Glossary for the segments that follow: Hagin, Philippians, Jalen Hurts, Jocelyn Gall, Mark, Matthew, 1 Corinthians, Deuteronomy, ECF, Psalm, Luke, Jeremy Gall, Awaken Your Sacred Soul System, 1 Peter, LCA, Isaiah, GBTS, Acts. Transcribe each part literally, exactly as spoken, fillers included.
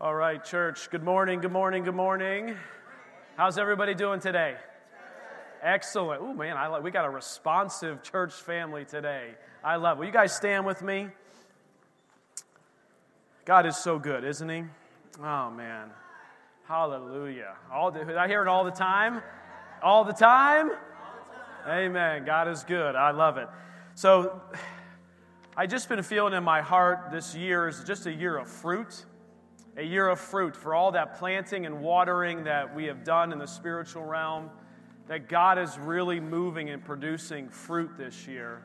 All right, church. Good morning, good morning, good morning. How's everybody doing today? Excellent. Ooh, man, I love, we got a responsive church family today. I love it. Will you guys stand with me? God is so good, isn't he? Oh, man. Hallelujah. All the, I hear it all the time. All the time? Amen. God is good. I love it. So, I just been feeling in my heart this year is just a year of fruit. A year of fruit for all that planting and watering that we have done in the spiritual realm, that God is really moving and producing fruit this year.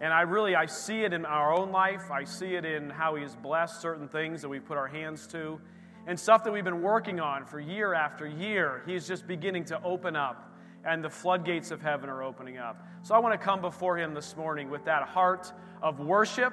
And I really, I see it in our own life. I see it in how he has blessed certain things that we put our hands to and stuff that we've been working on for year after year. He's just beginning to open up, and the floodgates of heaven are opening up. So I want to come before him this morning with that heart of worship,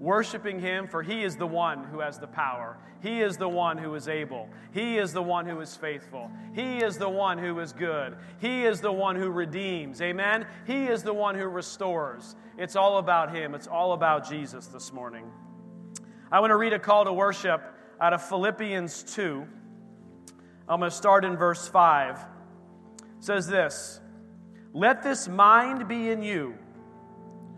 worshiping him, for he is the one who has the power. He is the one who is able. He is the one who is faithful. He is the one who is good. He is the one who redeems. Amen? He is the one who restores. It's all about him. It's all about Jesus this morning. I want to read a call to worship out of Philippians two. I'm going to start in verse five. It says this, "Let this mind be in you,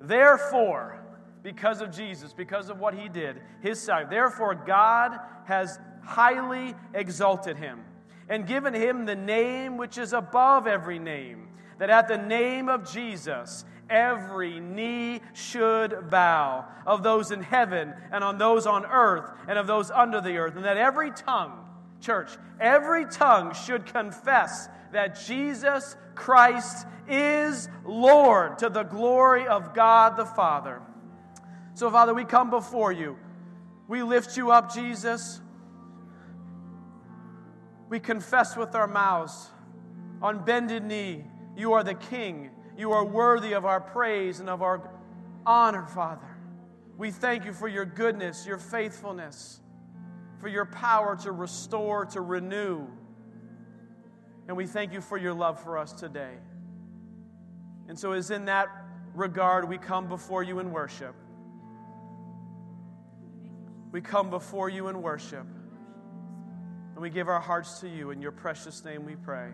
Therefore, because of Jesus, because of what he did, his side, therefore God has highly exalted him and given him the name which is above every name, that at the name of Jesus every knee should bow, of those in heaven and on those on earth and of those under the earth, and that every tongue, church, every tongue should confess that Jesus Christ is Lord, to the glory of God the Father." So, Father, we come before you. We lift you up, Jesus. We confess with our mouths, on bended knee, you are the King. You are worthy of our praise and of our honor, Father. We thank you for your goodness, your faithfulness, for your power to restore, to renew. And we thank you for your love for us today. And so as in that regard, we come before you in worship. We come before you in worship. And we give our hearts to you. In your precious name we pray.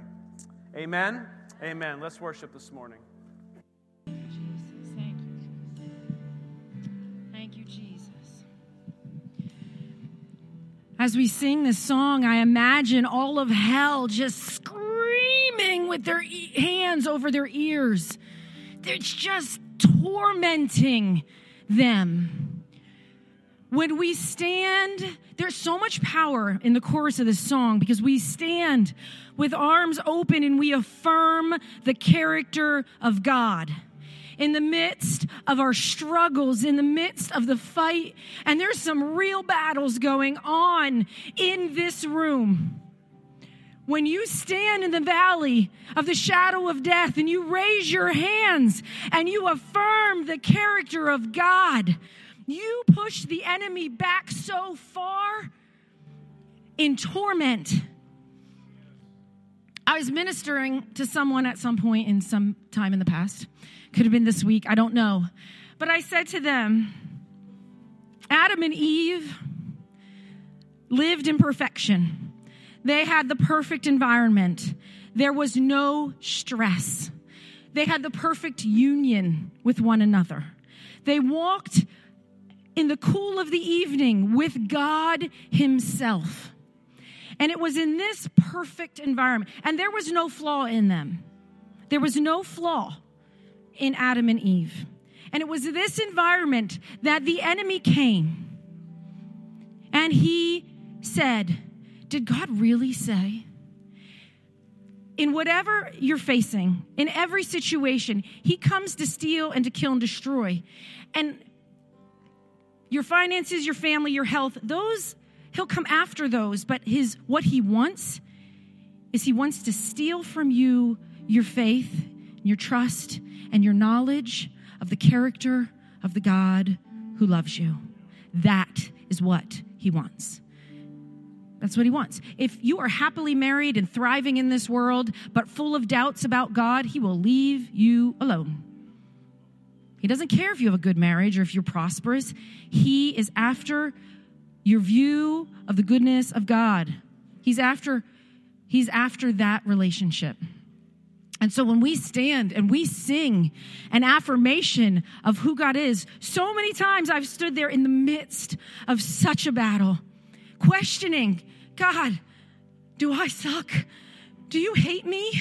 Amen. Amen. Let's worship this morning. Jesus, thank you. Thank you, Jesus. As we sing this song, I imagine all of hell just screaming with their e- hands over their ears. It's just tormenting them. When we stand, there's so much power in the chorus of this song because we stand with arms open and we affirm the character of God. In the midst of our struggles, in the midst of the fight, and there's some real battles going on in this room. When you stand in the valley of the shadow of death and you raise your hands and you affirm the character of God, you push the enemy back so far in torment. I was ministering to someone at some point in some time in the past. Could have been this week, I don't know. But I said to them, Adam and Eve lived in perfection. They had the perfect environment. There was no stress. They had the perfect union with one another. They walked in the cool of the evening with God himself. And it was in this perfect environment. And there was no flaw in them. There was no flaw in Adam and Eve. And it was this environment that the enemy came. And he said, did God really say? In whatever you're facing, in every situation, he comes to steal and to kill and destroy. And your finances, your family, your health, those He'll come after those, but his what he wants is he wants to steal from you your faith, your trust, and your knowledge of the character of the God who loves you. That is what he wants. That's what he wants. If you are happily married and thriving in this world, but full of doubts about God, he will leave you alone. He doesn't care if you have a good marriage or if you're prosperous. He is after your view of the goodness of God. He's after, he's after that relationship. And so when we stand and we sing an affirmation of who God is, so many times I've stood there in the midst of such a battle, questioning, God, do I suck? Do you hate me?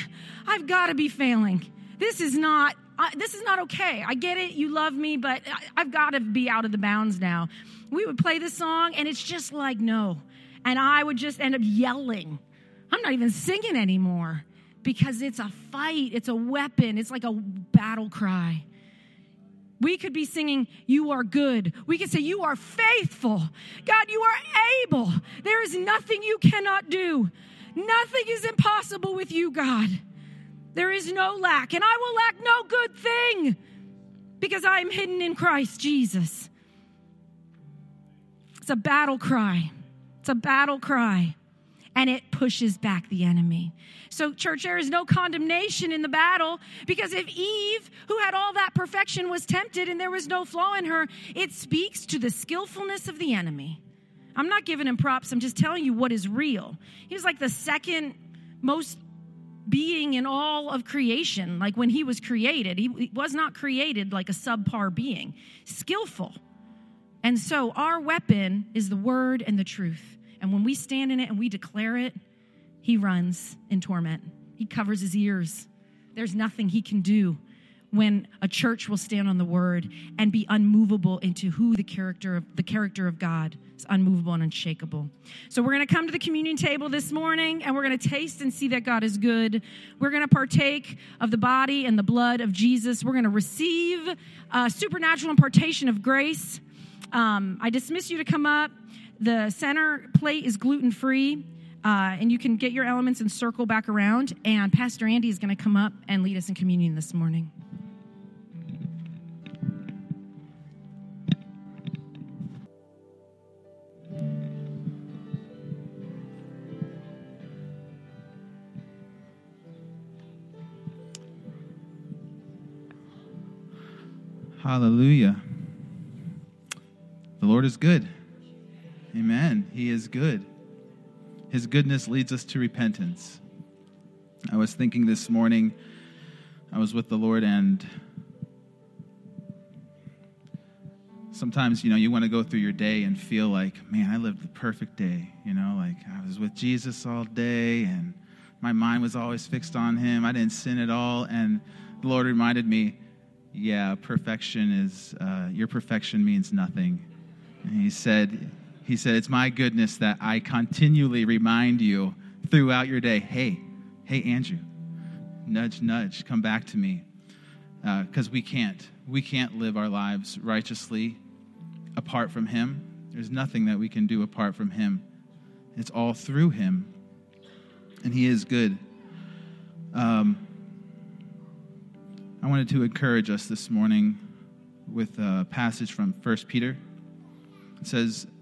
I've got to be failing. This is not I, this is not okay. I get it. You love me, but I, I've got to be out of the bounds now. We would play this song, and it's just like, no. And I would just end up yelling. I'm not even singing anymore because it's a fight. It's a weapon. It's like a battle cry. We could be singing, you are good. We could say, you are faithful. God, you are able. There is nothing you cannot do. Nothing is impossible with you, God. There is no lack, and I will lack no good thing because I am hidden in Christ Jesus. It's a battle cry. It's a battle cry, and it pushes back the enemy. So, church, there is no condemnation in the battle because if Eve, who had all that perfection, was tempted and there was no flaw in her, it speaks to the skillfulness of the enemy. I'm not giving him props. I'm just telling you what is real. He was like the second most being in all of creation. Like when he was created, he was not created like a subpar being, skillful. And so our weapon is the word and the truth. And when we stand in it and we declare it, he runs in torment. He covers his ears. There's nothing he can do when a church will stand on the word and be unmovable into who the character of the character of God is, unmovable and unshakable. So we're going to come to the communion table this morning, and we're going to taste and see that God is good. We're going to partake of the body and the blood of Jesus. We're going to receive a supernatural impartation of grace. Um, I dismiss you to come up. The center plate is gluten-free, uh, and you can get your elements and circle back around. And Pastor Andy is going to come up and lead us in communion this morning. Hallelujah. The Lord is good. Amen. He is good. His goodness leads us to repentance. I was thinking this morning, I was with the Lord, and sometimes, you know, you want to go through your day and feel like, man, I lived the perfect day. You know, like I was with Jesus all day, and my mind was always fixed on him. I didn't sin at all. And the Lord reminded me, yeah, perfection is, uh, your perfection means nothing. And he said, he said, it's my goodness that I continually remind you throughout your day, hey, hey, Andrew, nudge, nudge, come back to me. Because uh, we can't, we can't live our lives righteously apart from him. There's nothing that we can do apart from him. It's all through him. And he is good. Um I wanted to encourage us this morning with a passage from First Peter. It says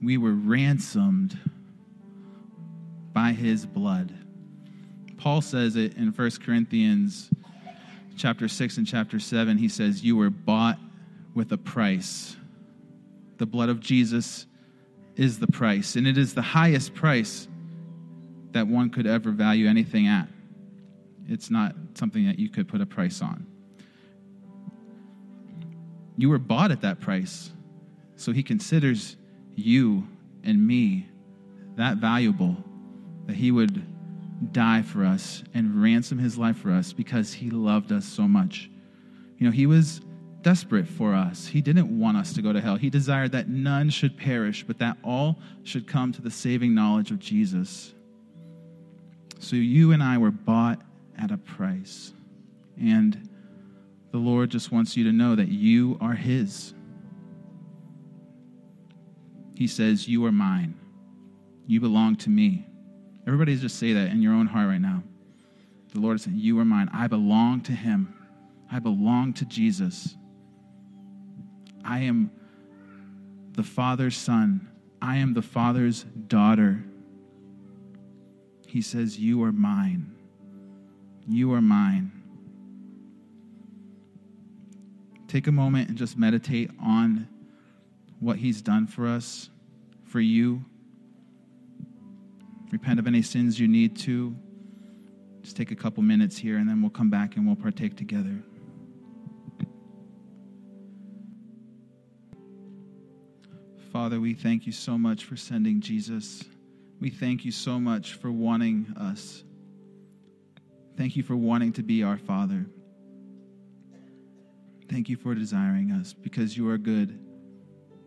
We were ransomed by his blood. Paul says it in First Corinthians chapter six and chapter seven. He says, you were bought with a price. The blood of Jesus is the price, and it is the highest price that one could ever value anything at. It's not something that you could put a price on. You were bought at that price, so he considers you and me that valuable that he would die for us and ransom his life for us because he loved us so much. You know, he was desperate for us. He didn't want us to go to hell. He desired that none should perish, but that all should come to the saving knowledge of Jesus. So you and I were bought at a price, and the Lord just wants you to know that you are his. He says, you are mine. You belong to me. Everybody just say that in your own heart right now. The Lord is saying, you are mine. I belong to him. I belong to Jesus. I am the Father's son. I am the Father's daughter. He says, you are mine. You are mine. Take a moment and just meditate on what he's done for us, for you. Repent of any sins you need to. Just take a couple minutes here, and then we'll come back and we'll partake together. Father, we thank you so much for sending Jesus. We thank you so much for wanting us. Thank you for wanting to be our Father. Thank you for desiring us, because you are good.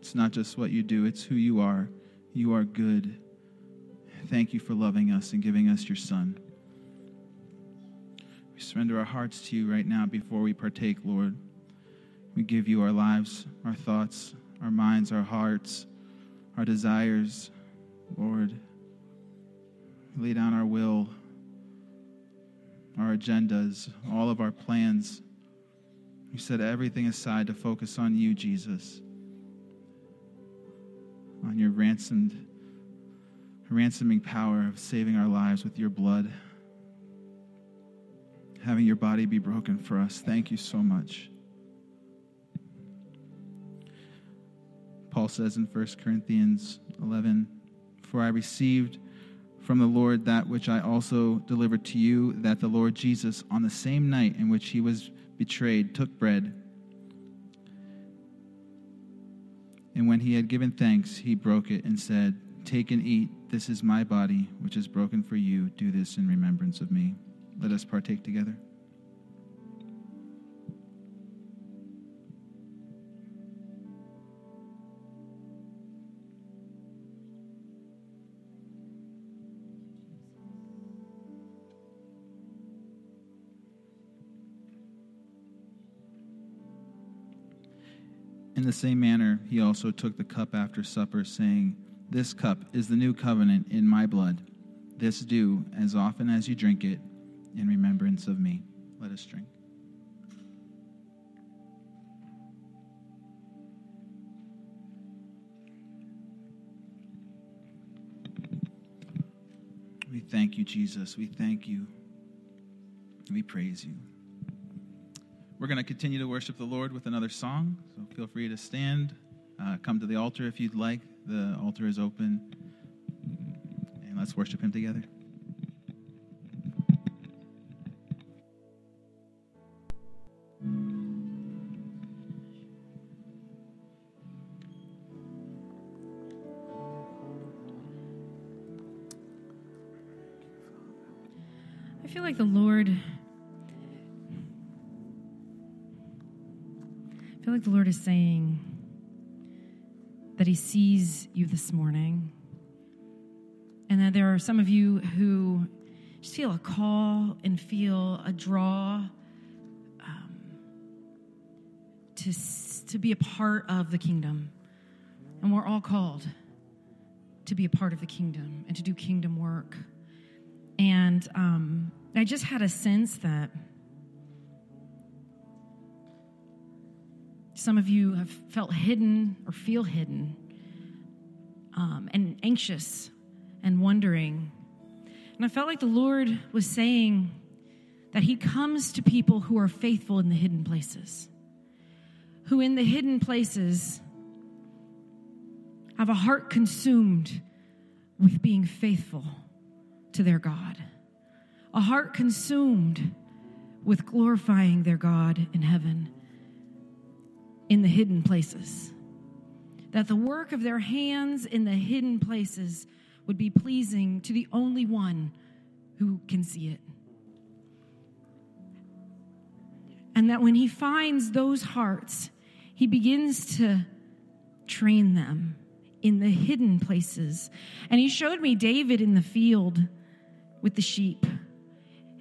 It's not just what you do, it's who you are. You are good. Thank you for loving us and giving us your Son. We surrender our hearts to you right now before we partake, Lord. We give you our lives, our thoughts, our minds, our hearts, our desires, Lord. We lay down our will, our agendas, all of our plans. We set everything aside to focus on you, Jesus, on your ransomed ransoming power of saving our lives with your blood, having your body be broken for us. Thank you so much. Paul says in First Corinthians eleven, for I received from the Lord that which I also delivered to you, that the Lord Jesus, on the same night in which he was betrayed, took bread, and when he had given thanks, he broke it and said, take and eat. This is my body, which is broken for you. Do this in remembrance of me. Let us partake together. In the same manner, he also took the cup after supper, saying, this cup is the new covenant in my blood. This do, as often as you drink it, in remembrance of me. Let us drink. We thank you, Jesus. We thank you. We praise you. We're going to continue to worship the Lord with another song, so feel free to stand. Uh, come to the altar if you'd like. The altar is open. And let's worship him together. I feel like the Lord... I feel like the Lord is saying... that he sees you this morning, and that there are some of you who just feel a call and feel a draw um, to to be a part of the kingdom. And we're all called to be a part of the kingdom and to do kingdom work. And um, I just had a sense that some of you have felt hidden or feel hidden um, and anxious and wondering. And I felt like the Lord was saying that he comes to people who are faithful in the hidden places, who in the hidden places have a heart consumed with being faithful to their God, a heart consumed with glorifying their God in heaven in the hidden places, that the work of their hands in the hidden places would be pleasing to the only one who can see it. And that when he finds those hearts, he begins to train them in the hidden places. And he showed me David in the field with the sheep.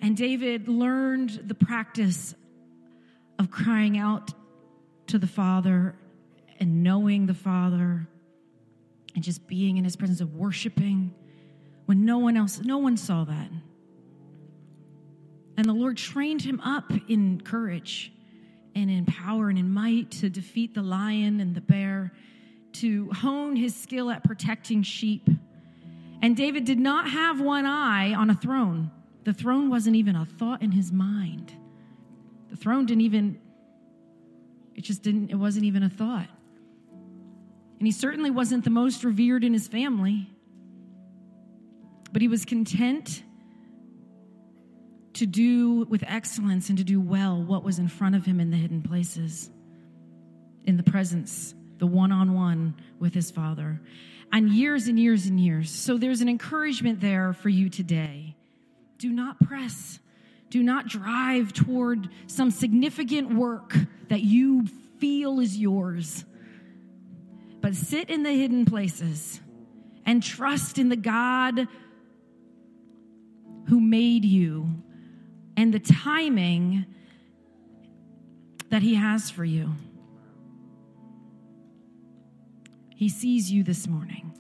And David learned the practice of crying out to the Father and knowing the Father and just being in his presence of worshiping when no one else, no one saw that. And the Lord trained him up in courage and in power and in might to defeat the lion and the bear, to hone his skill at protecting sheep. And David did not have one eye on a throne. The throne wasn't even a thought in his mind. The throne didn't even, it just didn't, it wasn't even a thought. And he certainly wasn't the most revered in his family, but he was content to do with excellence and to do well what was in front of him in the hidden places, in the presence, the one-on-one with his Father, and years and years and years. So there's an encouragement there for you today. Do not press. Do not drive toward some significant work that you feel is yours, but sit in the hidden places and trust in the God who made you and the timing that he has for you. He sees you this morning,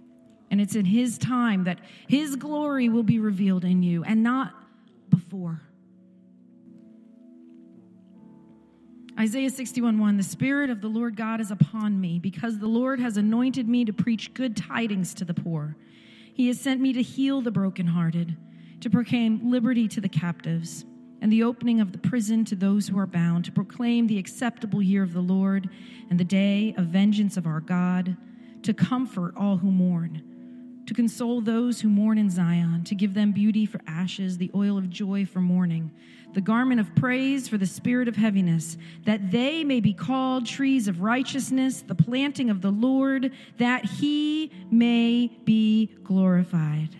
and it's in his time that his glory will be revealed in you, and not before. Isaiah sixty-one one, the Spirit of the Lord God is upon me, because the Lord has anointed me to preach good tidings to the poor. He has sent me to heal the brokenhearted, to proclaim liberty to the captives, and the opening of the prison to those who are bound, to proclaim the acceptable year of the Lord and the day of vengeance of our God, to comfort all who mourn, to console those who mourn in Zion, to give them beauty for ashes, the oil of joy for mourning, the garment of praise for the spirit of heaviness, that they may be called trees of righteousness, the planting of the Lord, that he may be glorified.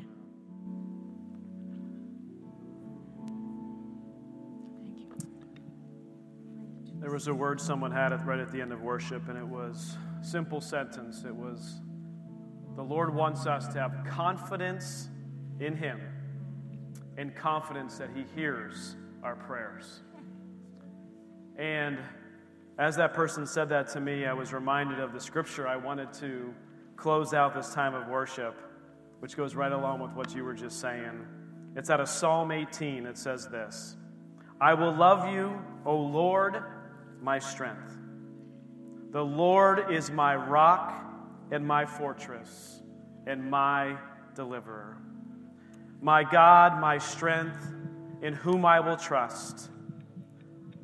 There was a word someone had right at the end of worship, and it was a simple sentence. It was, the Lord wants us to have confidence in him and confidence that he hears our prayers. And as that person said that to me, I was reminded of the scripture I wanted to close out this time of worship, which goes right along with what you were just saying. It's out of Psalm eighteen. It says this, I will love you, O Lord, my strength. The Lord is my rock and my fortress and my deliverer. My God, my strength, in whom I will trust,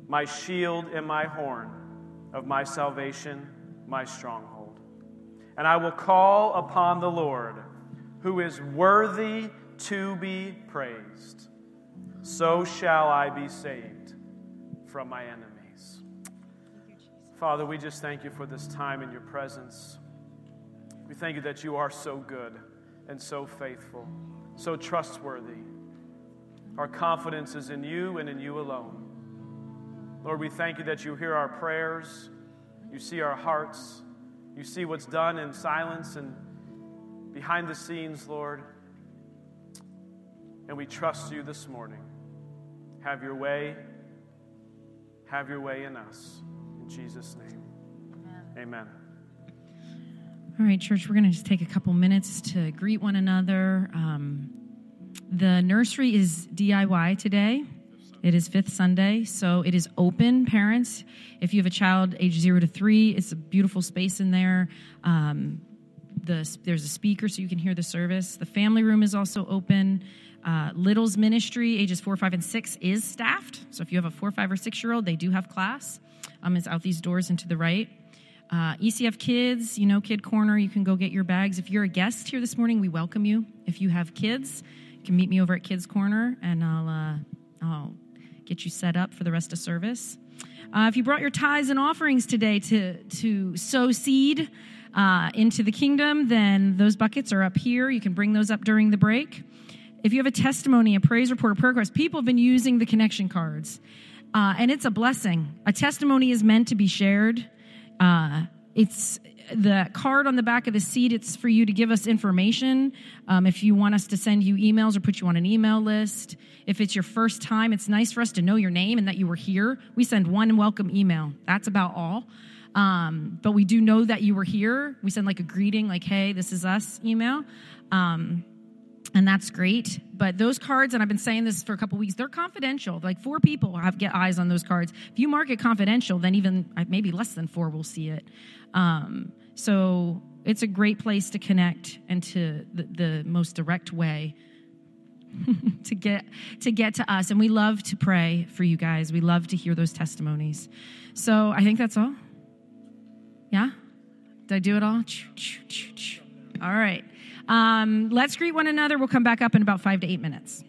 my shield and my horn of my salvation, my stronghold. And I will call upon the Lord, who is worthy to be praised. So shall I be saved from my enemies. Father, we just thank you for this time in your presence. We thank you that you are so good and so faithful, so trustworthy. Our confidence is in you and in you alone. Lord, we thank you that you hear our prayers, you see our hearts, you see what's done in silence and behind the scenes, Lord. And we trust you this morning. Have your way. Have your way in us. In Jesus' name, amen. All right, church, we're going to just take a couple minutes to greet one another. Um, the nursery is D I Y today. It is Fifth Sunday, so it is open, parents. If you have a child age zero to three, it's a beautiful space in there. Um, the, there's a speaker so you can hear the service. The family room is also open. Uh, Little's ministry, ages four, five, and six, is staffed. So if you have a four, five, or six-year-old, they do have class. Um, it's out these doors and to the right. Uh, E C F Kids, you know, Kid Corner, you can go get your bags. If you're a guest here this morning, we welcome you. If you have kids, you can meet me over at Kids Corner, and I'll, uh, I'll get you set up for the rest of service. Uh, if you brought your tithes and offerings today to, to sow seed uh, into the kingdom, then those buckets are up here. You can bring those up during the break. If you have a testimony, a praise report, a prayer request, people have been using the connection cards, uh, and it's a blessing. A testimony is meant to be shared. Uh, it's the card on the back of the seat. It's for you to give us information. Um, if you want us to send you emails or put you on an email list, if it's your first time, it's nice for us to know your name and that you were here. We send one welcome email. That's about all. Um, but we do know that you were here. We send like a greeting, like, hey, this is us email. Um And that's great. But those cards, and I've been saying this for a couple weeks, they're confidential. Like four people have get eyes on those cards. If you mark it confidential, then even maybe less than four will see it. Um, so it's a great place to connect and to the, the most direct way to get to get to us. And we love to pray for you guys. We love to hear those testimonies. So I think that's all. Yeah? Did I do it all? All right. Um, let's greet one another. We'll come back up in about five to eight minutes.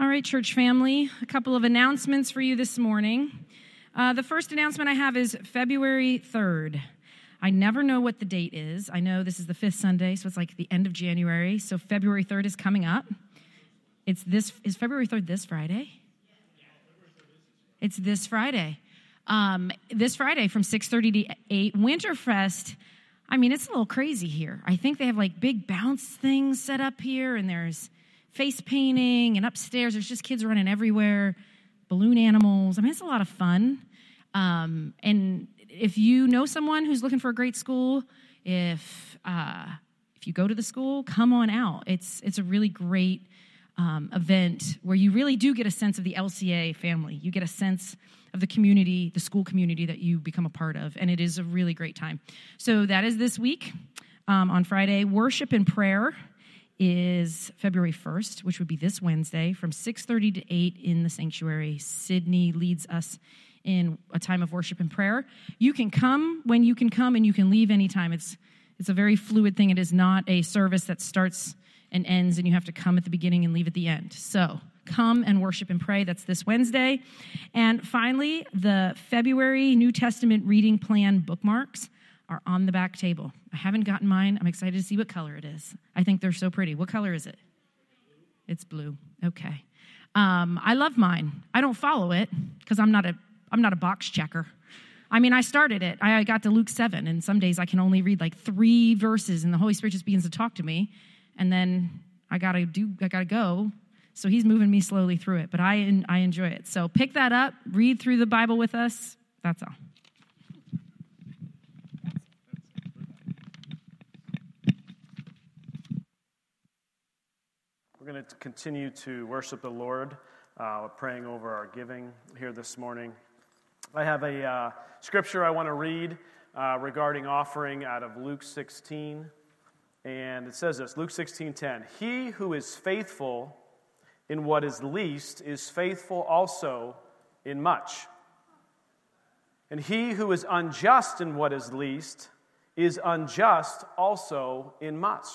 All right, church family, a couple of announcements for you this morning. Uh, the first announcement I have is February third. I never know what the date is. I know this is the fifth Sunday, so it's like the end of January. So February third is coming up. It's this is February third this Friday? It's this Friday. Um, this Friday from six thirty to eight, Winterfest. I mean, it's a little crazy here. I think they have like big bounce things set up here, and there's face painting, and upstairs there's just kids running everywhere, balloon animals. I mean, it's a lot of fun. Um, and if you know someone who's looking for a great school, if uh, if you go to the school, come on out. It's it's a really great Um, event where you really do get a sense of the L C A family. You get a sense of the community, the school community that you become a part of, and it is a really great time. So that is this week um, on Friday. Worship and prayer is February first, which would be this Wednesday, from six thirty to eight in the sanctuary. Sydney leads us in a time of worship and prayer. You can come when you can come, and you can leave anytime. It's it's a very fluid thing. It is not a service that starts and ends, and you have to come at the beginning and leave at the end. So come and worship and pray. That's this Wednesday. And finally, the February New Testament reading plan bookmarks are on the back table. I haven't gotten mine. I'm excited to see what color it is. I think they're so pretty. What color is it? It's blue. Okay. Um, I love mine. I don't follow it because I'm not a I'm not a box checker. I mean, I started it. I got to Luke seven, and some days I can only read like three verses, and the Holy Spirit just begins to talk to me. And then I gotta do, I gotta go. So he's moving me slowly through it, but I I enjoy it. So pick that up, read through the Bible with us. That's all. We're going to continue to worship the Lord, uh, praying over our giving here this morning. I have a uh, scripture I want to read uh, regarding offering out of Luke sixteen. And it says this, Luke sixteen ten. He who is faithful in what is least is faithful also in much. And he who is unjust in what is least is unjust also in much.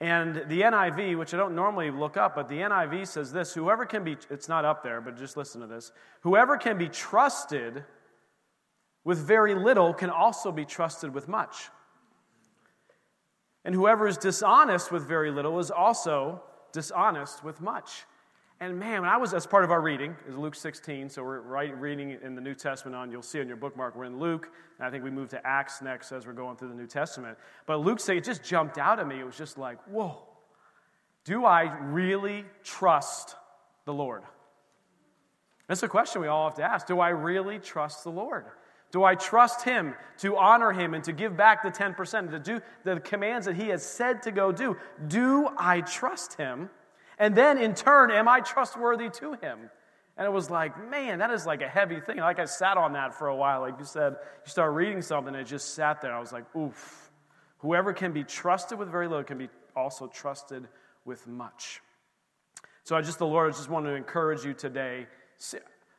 And the N I V, which I don't normally look up, but the N I V says this, whoever can be, it's not up there, but just listen to this, whoever can be trusted with very little can also be trusted with much. And whoever is dishonest with very little is also dishonest with much. And man, when I was, as part of our reading, is Luke sixteen, so we're right reading in the New Testament on, you'll see on your bookmark, we're in Luke, and I think we move to Acts next as we're going through the New Testament. But Luke, say, it just jumped out at me. It was just like, whoa, do I really trust the Lord? That's the question we all have to ask. Do I really trust the Lord? Do I trust him to honor him and to give back the ten percent, to do the commands that he has said to go do? Do I trust him? And then, in turn, am I trustworthy to him? And it was like, man, that is like a heavy thing. Like I sat on that for a while. Like you said, you start reading something, and it just sat there. I was like, oof. Whoever can be trusted with very little can be also trusted with much. So I just, the Lord, I just wanted to encourage you today.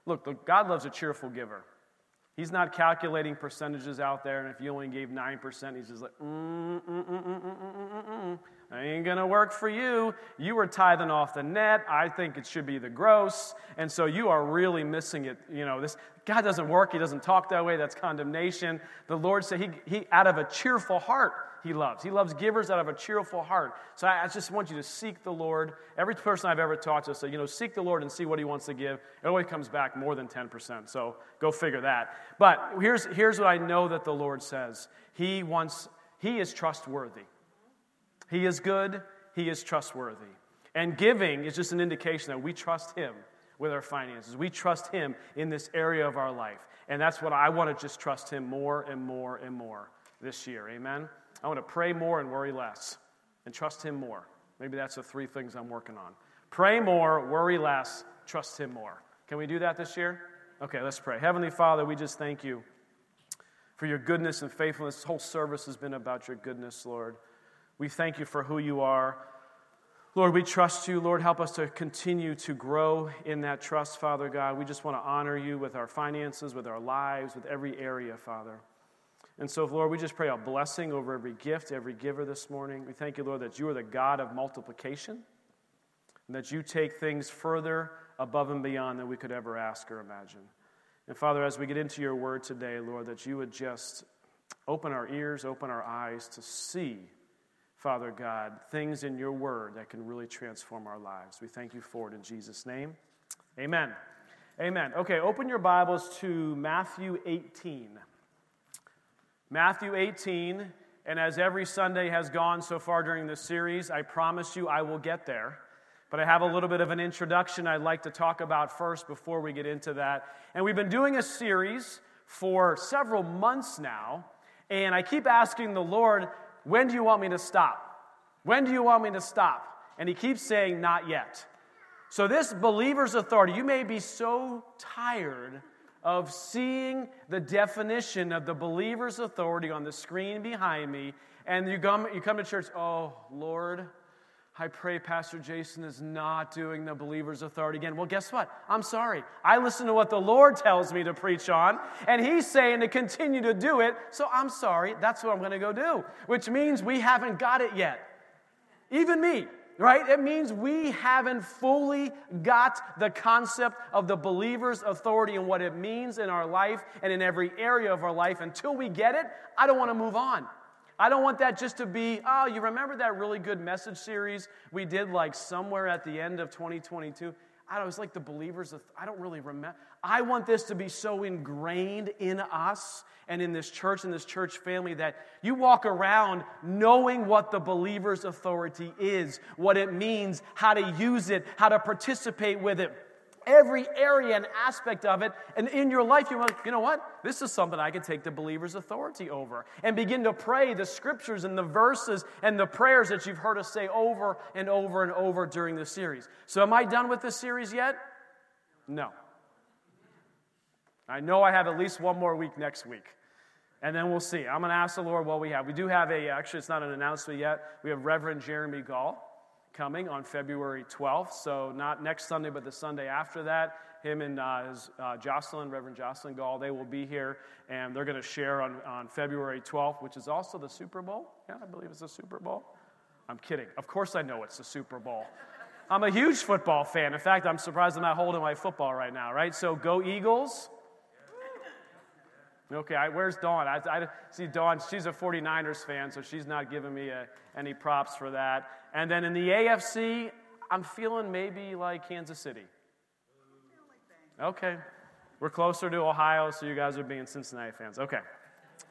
Look, look, God loves a cheerful giver. He's not calculating percentages out there, and if you only gave nine percent, he's just like, mm, mm, mm, mm, mm, mm, mm, mm. Ain't gonna work for you. You were tithing off the net. I think it should be the gross, and so you are really missing it. You know, this God doesn't work. He doesn't talk that way. That's condemnation. The Lord said, He, he out of a cheerful heart, He loves. He loves givers out of a cheerful heart. So I, I just want you to seek the Lord. Every person I've ever talked to said, you know, seek the Lord and see what He wants to give. It always comes back more than ten percent, so go figure that. But here's, here's what I know that the Lord says. He wants, He is trustworthy. He is good. He is trustworthy. And giving is just an indication that we trust Him with our finances. We trust Him in this area of our life. And that's what I want to just trust Him more and more and more this year. Amen? I want to pray more and worry less and trust Him more. Maybe that's the three things I'm working on. Pray more, worry less, trust Him more. Can we do that this year? Okay, let's pray. Heavenly Father, we just thank You for Your goodness and faithfulness. This whole service has been about Your goodness, Lord. We thank You for who You are. Lord, we trust You. Lord, help us to continue to grow in that trust, Father God. We just want to honor You with our finances, with our lives, with every area, Father. And so, Lord, we just pray a blessing over every gift, every giver this morning. We thank You, Lord, that You are the God of multiplication and that You take things further above and beyond than we could ever ask or imagine. And, Father, as we get into Your word today, Lord, that You would just open our ears, open our eyes to see, Father God, things in Your word that can really transform our lives. We thank You for it in Jesus' name. Amen. Amen. Okay, open your Bibles to Matthew eighteen. Matthew eighteen, and as every Sunday has gone so far during this series, I promise you I will get there. But I have a little bit of an introduction I'd like to talk about first before we get into that. And we've been doing a series for several months now, and I keep asking the Lord, when do You want me to stop? When do You want me to stop? And He keeps saying, not yet. So this believer's authority, you may be so tired of seeing the definition of the believer's authority on the screen behind me, and you come, you come to church, oh, Lord, I pray Pastor Jason is not doing the believer's authority again. Well, guess what? I'm sorry. I listen to what the Lord tells me to preach on, and He's saying to continue to do it, so I'm sorry. That's what I'm going to go do, which means we haven't got it yet. Even me. Right? It means we haven't fully got the concept of the believer's authority and what it means in our life and in every area of our life. Until we get it, I don't want to move on. I don't want that just to be, oh, you remember that really good message series we did like somewhere at the end of twenty twenty-two? I was like the believers, I don't really remember. I want this to be so ingrained in us and in this church and this church family that you walk around knowing what the believer's authority is, what it means, how to use it, how to participate with it, every area and aspect of it. And in your life, you you know what? This is something I can take the believer's authority over and begin to pray the scriptures and the verses and the prayers that you've heard us say over and over and over during this series. So am I done with this series yet? No. I know I have at least one more week next week. And then we'll see. I'm going to ask the Lord what we have. We do have a, actually it's not an announcement yet. We have Reverend Jeremy Gall coming on February twelfth, so not next Sunday, but the Sunday after that. Him and uh, his, uh, Jocelyn, Reverend Jocelyn Gall, they will be here, and they're going to share on, on February twelfth, which is also the Super Bowl. Yeah, I believe it's the Super Bowl. I'm kidding. Of course I know it's the Super Bowl. I'm a huge football fan. In fact, I'm surprised I'm not holding my football right now, right? So go Eagles. Okay, I, where's Dawn? I, I see Dawn, she's a forty-niners fan, so she's not giving me a, any props for that. And then in the A F C, I'm feeling maybe like Kansas City. Okay, we're closer to Ohio, so you guys are being Cincinnati fans. Okay,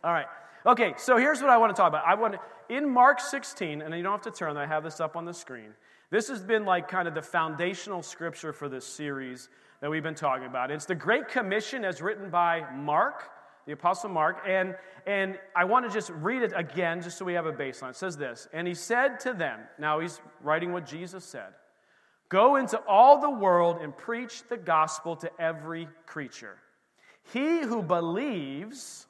all right. Okay, so here's what I want to talk about. I want to, in Mark sixteen, and you don't have to turn, I have this up on the screen. This has been like kind of the foundational scripture for this series that we've been talking about. It's the Great Commission as written by Mark, the Apostle Mark, and and I want to just read it again just so we have a baseline. It says this, and He said to them, now He's writing what Jesus said, Go into all the world and preach the gospel to every creature. He who believes,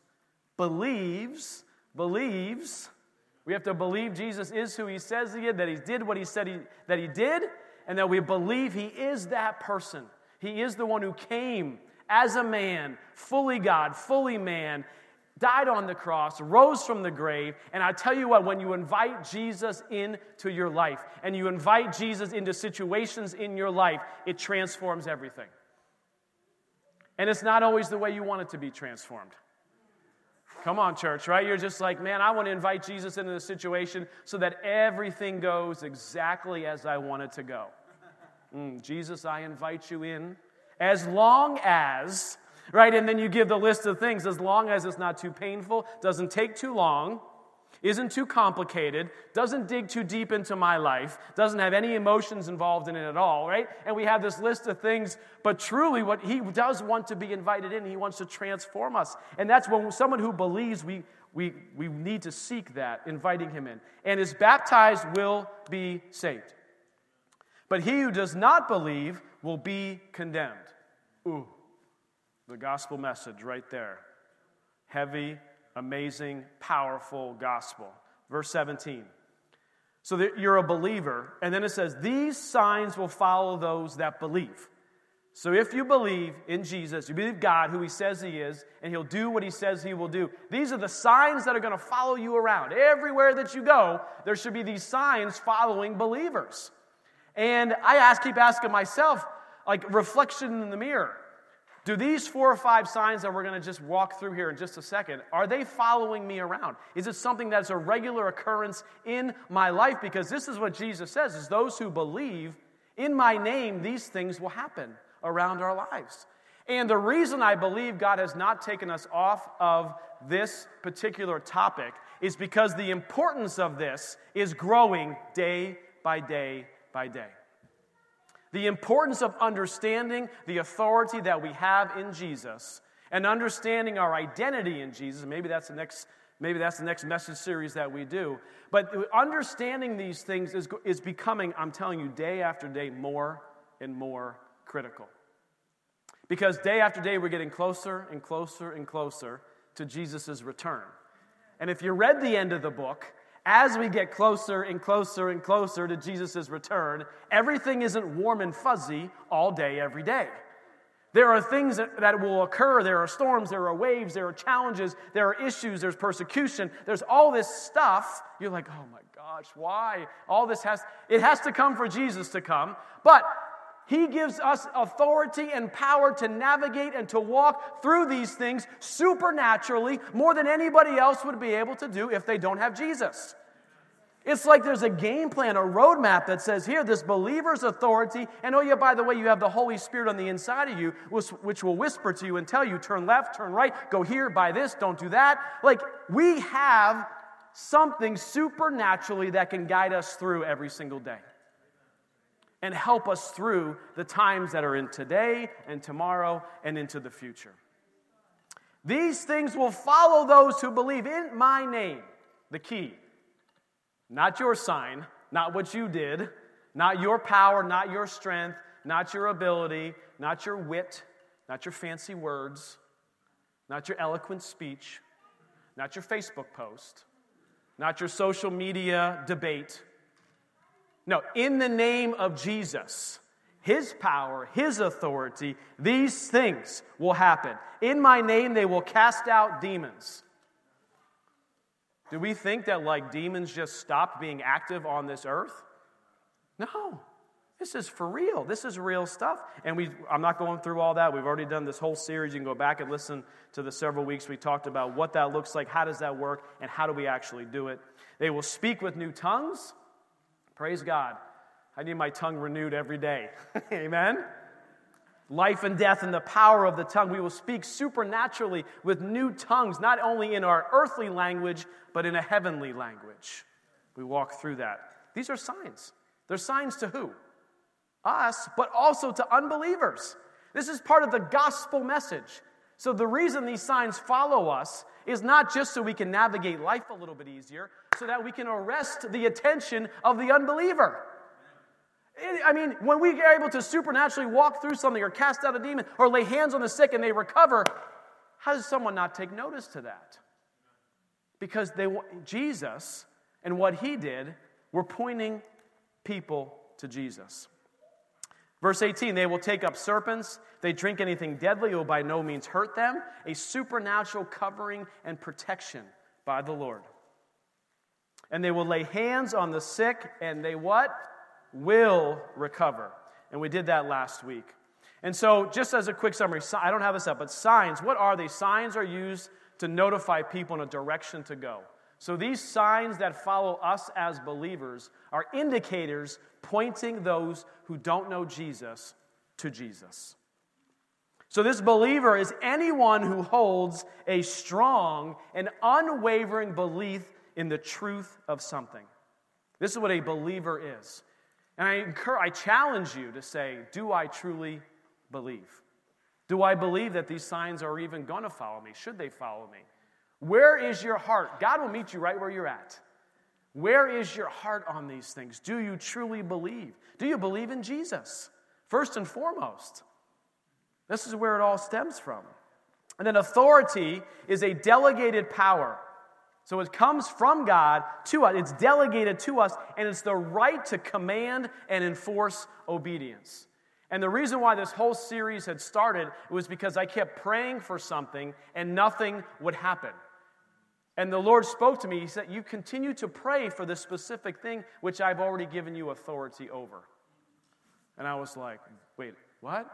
believes, believes. We have to believe Jesus is who he says he is, that he did what he said he, that he did, and that we believe he is that person. He is the one who came as a man, fully God, fully man, died on the cross, rose from the grave, and I tell you what, when you invite Jesus into your life, and you invite Jesus into situations in your life, it transforms everything. And it's not always the way you want it to be transformed. Come on, church, right? You're just like, man, I want to invite Jesus into this situation so that everything goes exactly as I want it to go. Mm, Jesus, I invite you in as long as, right? And then you give the list of things, as long as it's not too painful, doesn't take too long, isn't too complicated, doesn't dig too deep into my life, doesn't have any emotions involved in it at all, right? And we have this list of things, but truly what he does want to be invited in, he wants to transform us. And that's when someone who believes, we we we need to seek that, inviting him in. And is baptized will be saved. But he who does not believe will be condemned. Ooh, the gospel message right there. Heavy, amazing, powerful gospel. Verse seventeen. So that you're a believer, and then it says, these signs will follow those that believe. So if you believe in Jesus, you believe God, who he says he is, and he'll do what he says he will do. These are the signs that are going to follow you around. Everywhere that you go, there should be these signs following believers. And I ask, keep asking myself, like reflection in the mirror, do these four or five signs that we're going to just walk through here in just a second, are they following me around? Is it something that's a regular occurrence in my life? Because this is what Jesus says, is those who believe in my name, these things will happen around our lives. And the reason I believe God has not taken us off of this particular topic is because the importance of this is growing day by day by day. The importance of understanding the authority that we have in Jesus and understanding our identity in Jesus. Maybe that's the next, maybe that's the next message series that we do. But understanding these things is, is becoming, I'm telling you, day after day more and more critical. Because day after day we're getting closer and closer and closer to Jesus' return. And if you read the end of the book, as we get closer and closer and closer to Jesus' return, everything isn't warm and fuzzy all day, every day. There are things that, that will occur. There are storms, there are waves, there are challenges, there are issues, there's persecution, there's all this stuff. You're like, oh my gosh, why? All this has, it has to come for Jesus to come. But he gives us authority and power to navigate and to walk through these things supernaturally more than anybody else would be able to do if they don't have Jesus. It's like there's a game plan, a roadmap that says here, this believer's authority, and oh yeah, by the way, you have the Holy Spirit on the inside of you, which will whisper to you and tell you, turn left, turn right, go here, buy this, don't do that. Like, we have something supernaturally that can guide us through every single day. And help us through the times that are in today and tomorrow and into the future. These things will follow those who believe in my name. The key. Not your sign, not what you did, not your power, not your strength, not your ability, not your wit, not your fancy words, not your eloquent speech, not your Facebook post, not your social media debate. No, in the name of Jesus, his power, his authority, these things will happen. In my name, they will cast out demons. Do we think that, like, demons just stopped being active on this earth? No. This is for real. This is real stuff. And we I'm not going through all that. We've already done this whole series. You can go back and listen to the several weeks we talked about what that looks like, how does that work, and how do we actually do it. They will speak with new tongues. Praise God. I need my tongue renewed every day. Amen? Life and death and the power of the tongue. We will speak supernaturally with new tongues, not only in our earthly language, but in a heavenly language. We walk through that. These are signs. They're signs to who? Us, but also to unbelievers. This is part of the gospel message. So the reason these signs follow us is not just so we can navigate life a little bit easier, so that we can arrest the attention of the unbeliever. I mean, when we are able to supernaturally walk through something or cast out a demon or lay hands on the sick and they recover, how does someone not take notice to that? Because they, Jesus and what he did were pointing people to Jesus. Verse eighteen, they will take up serpents. If they drink anything deadly, it will by no means hurt them. A supernatural covering and protection by the Lord. And they will lay hands on the sick, and they what? Will recover. And we did that last week. And so, just as a quick summary, I don't have this up, but signs, what are they? Signs are used to notify people in a direction to go. So these signs that follow us as believers are indicators pointing those who don't know Jesus to Jesus. So this believer is anyone who holds a strong and unwavering belief in the truth of something. This is what a believer is. And I encourage, I challenge you to say, do I truly believe? Do I believe that these signs are even going to follow me? Should they follow me? Where is your heart? God will meet you right where you're at. Where is your heart on these things? Do you truly believe? Do you believe in Jesus? First and foremost. This is where it all stems from. And then authority is a delegated power. So it comes from God to us. It's delegated to us, and it's the right to command and enforce obedience. And the reason why this whole series had started was because I kept praying for something, and nothing would happen. And the Lord spoke to me. He said, you continue to pray for this specific thing which I've already given you authority over. And I was like, wait, what?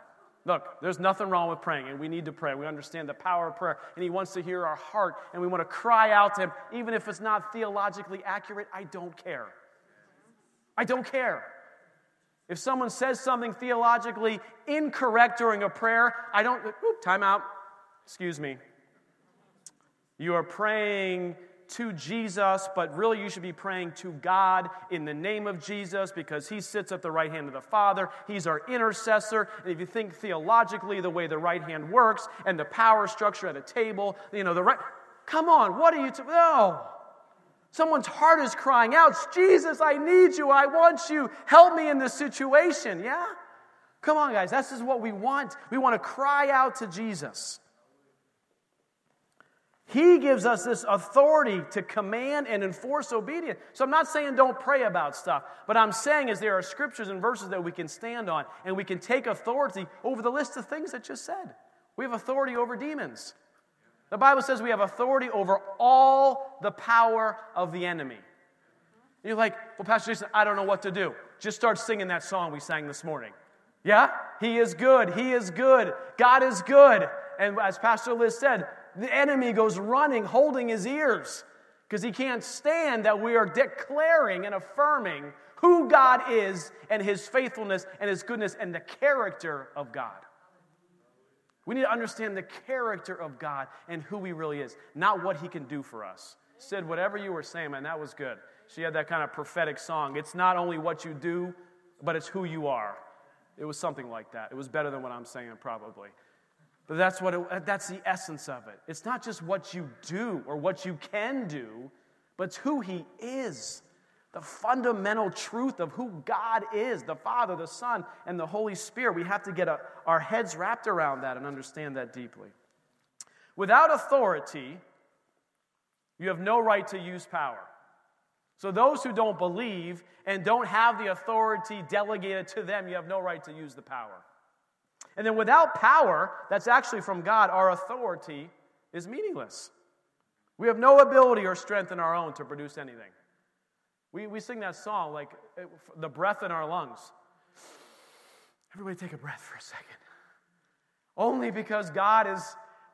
Look, there's nothing wrong with praying, and we need to pray. We understand the power of prayer, and he wants to hear our heart, and we want to cry out to him, even if it's not theologically accurate. I don't care. I don't care. If someone says something theologically incorrect during a prayer, I don't, whoop, time out, excuse me. You are praying to Jesus, but really you should be praying to God in the name of Jesus because he sits at the right hand of the Father. He's our intercessor. And if you think theologically the way the right hand works and the power structure at a table, you know, the right, come on, what are you, t- no. Someone's heart is crying out, Jesus, I need you, I want you, help me in this situation, yeah? Come on, guys, this is what we want. We want to cry out to Jesus. He gives us this authority to command and enforce obedience. So I'm not saying don't pray about stuff, but I'm saying is there are scriptures and verses that we can stand on, and we can take authority over the list of things that just said. We have authority over demons. The Bible says we have authority over all the power of the enemy. And you're like, well, Pastor Jason, I don't know what to do. Just start singing that song we sang this morning. Yeah? He is good. He is good. God is good. And as Pastor Liz said, the enemy goes running, holding his ears, because he can't stand that we are declaring and affirming who God is and his faithfulness and his goodness and the character of God. We need to understand the character of God and who he really is, not what he can do for us. Sid, whatever you were saying, man, that was good. She had that kind of prophetic song. It's not only what you do, but it's who you are. It was something like that. It was better than what I'm saying, probably. But that's what it, that's the essence of it. It's not just what you do or what you can do, but it's who he is. The fundamental truth of who God is, the Father, the Son, and the Holy Spirit. We have to get our heads wrapped around that and understand that deeply. Without authority, you have no right to use power. So those who don't believe and don't have the authority delegated to them, you have no right to use the power. And then without power, that's actually from God, our authority is meaningless. We have no ability or strength in our own to produce anything. We we sing that song, like, the breath in our lungs. Everybody take a breath for a second. Only because God is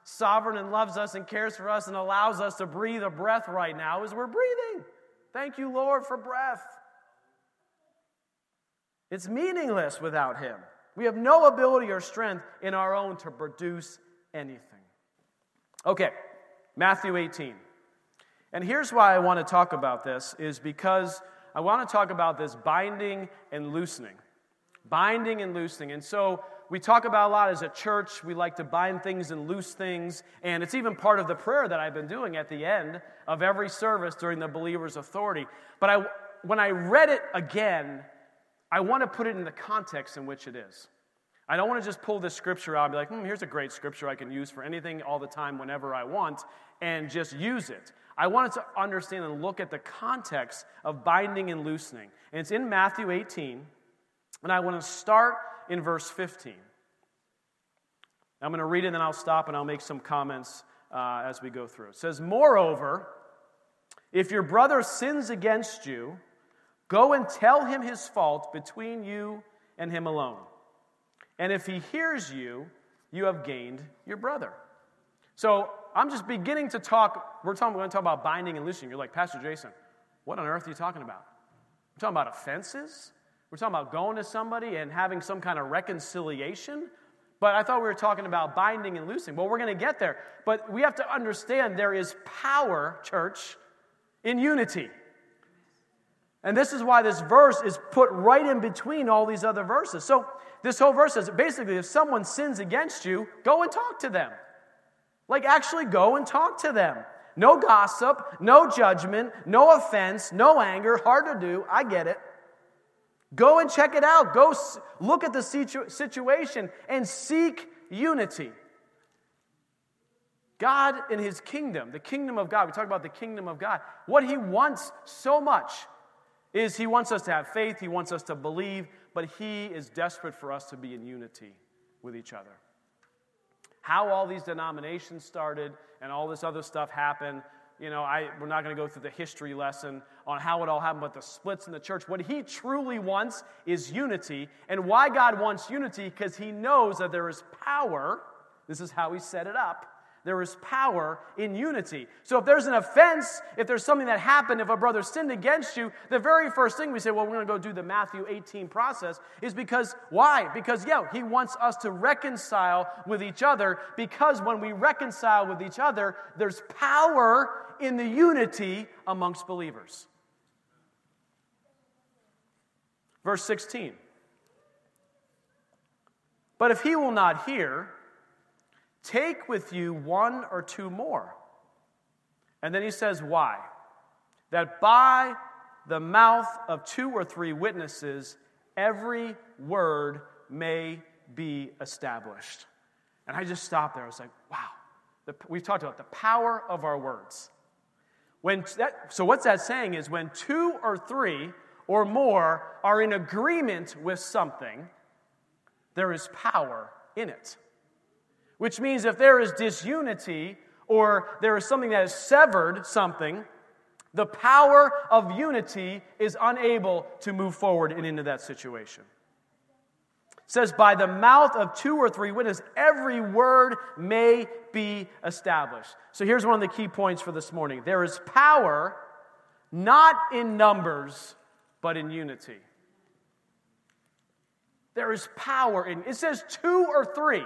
sovereign and loves us and cares for us and allows us to breathe a breath right now is we're breathing. Thank you, Lord, for breath. It's meaningless without him. We have no ability or strength in our own to produce anything. Okay, Matthew eighteen. And here's why I want to talk about this, is because I want to talk about this binding and loosening. Binding and loosening. And so we talk about a lot as a church. We like to bind things and loose things. And it's even part of the prayer that I've been doing at the end of every service during the believer's authority. But I, when I read it again, I want to put it in the context in which it is. I don't want to just pull this scripture out and be like, hmm, here's a great scripture I can use for anything all the time whenever I want, and just use it. I wanted to understand and look at the context of binding and loosening. And it's in Matthew eighteen, and I want to start in verse fifteen. I'm going to read it, and then I'll stop, and I'll make some comments uh, as we go through. It says, "Moreover, if your brother sins against you, go and tell him his fault between you and him alone. And if he hears you, you have gained your brother." So I'm just beginning to talk. We're, talking, we're going to talk about binding and loosening. You're like, Pastor Jason, what on earth are you talking about? We're talking about offenses. We're talking about going to somebody and having some kind of reconciliation. But I thought we were talking about binding and loosening. Well, we're going to get there. But we have to understand there is power, church, in unity. And this is why this verse is put right in between all these other verses. So this whole verse is basically, if someone sins against you, go and talk to them. Like, actually go and talk to them. No gossip, no judgment, no offense, no anger. Hard to do. I get it. Go and check it out. Go look at the situ- situation and seek unity. God in his kingdom, the kingdom of God, we talk about the kingdom of God. What he wants so much is he wants us to have faith, he wants us to believe, but he is desperate for us to be in unity with each other. How all these denominations started and all this other stuff happened, you know, I, we're not going to go through the history lesson on how it all happened, but the splits in the church. What he truly wants is unity. And why God wants unity? Because he knows that there is power. This is how he set it up. There is power in unity. So if there's an offense, if there's something that happened, if a brother sinned against you, the very first thing we say, well, we're going to go do the Matthew eighteen process, is because, why? Because, yeah, he wants us to reconcile with each other, because when we reconcile with each other, there's power in the unity amongst believers. Verse sixteen. "But if he will not hear, take with you one or two more." And then he says, why? "That by the mouth of two or three witnesses, every word may be established." And I just stopped there. I was like, wow. The, we've talked about the power of our words. When that, so what's that saying is when two or three or more are in agreement with something, there is power in it. Which means if there is disunity or there is something that has severed something, the power of unity is unable to move forward and into that situation. It says, by the mouth of two or three witnesses, every word may be established. So here's one of the key points for this morning. There is power not in numbers, but in unity. There is power in, it says two or three.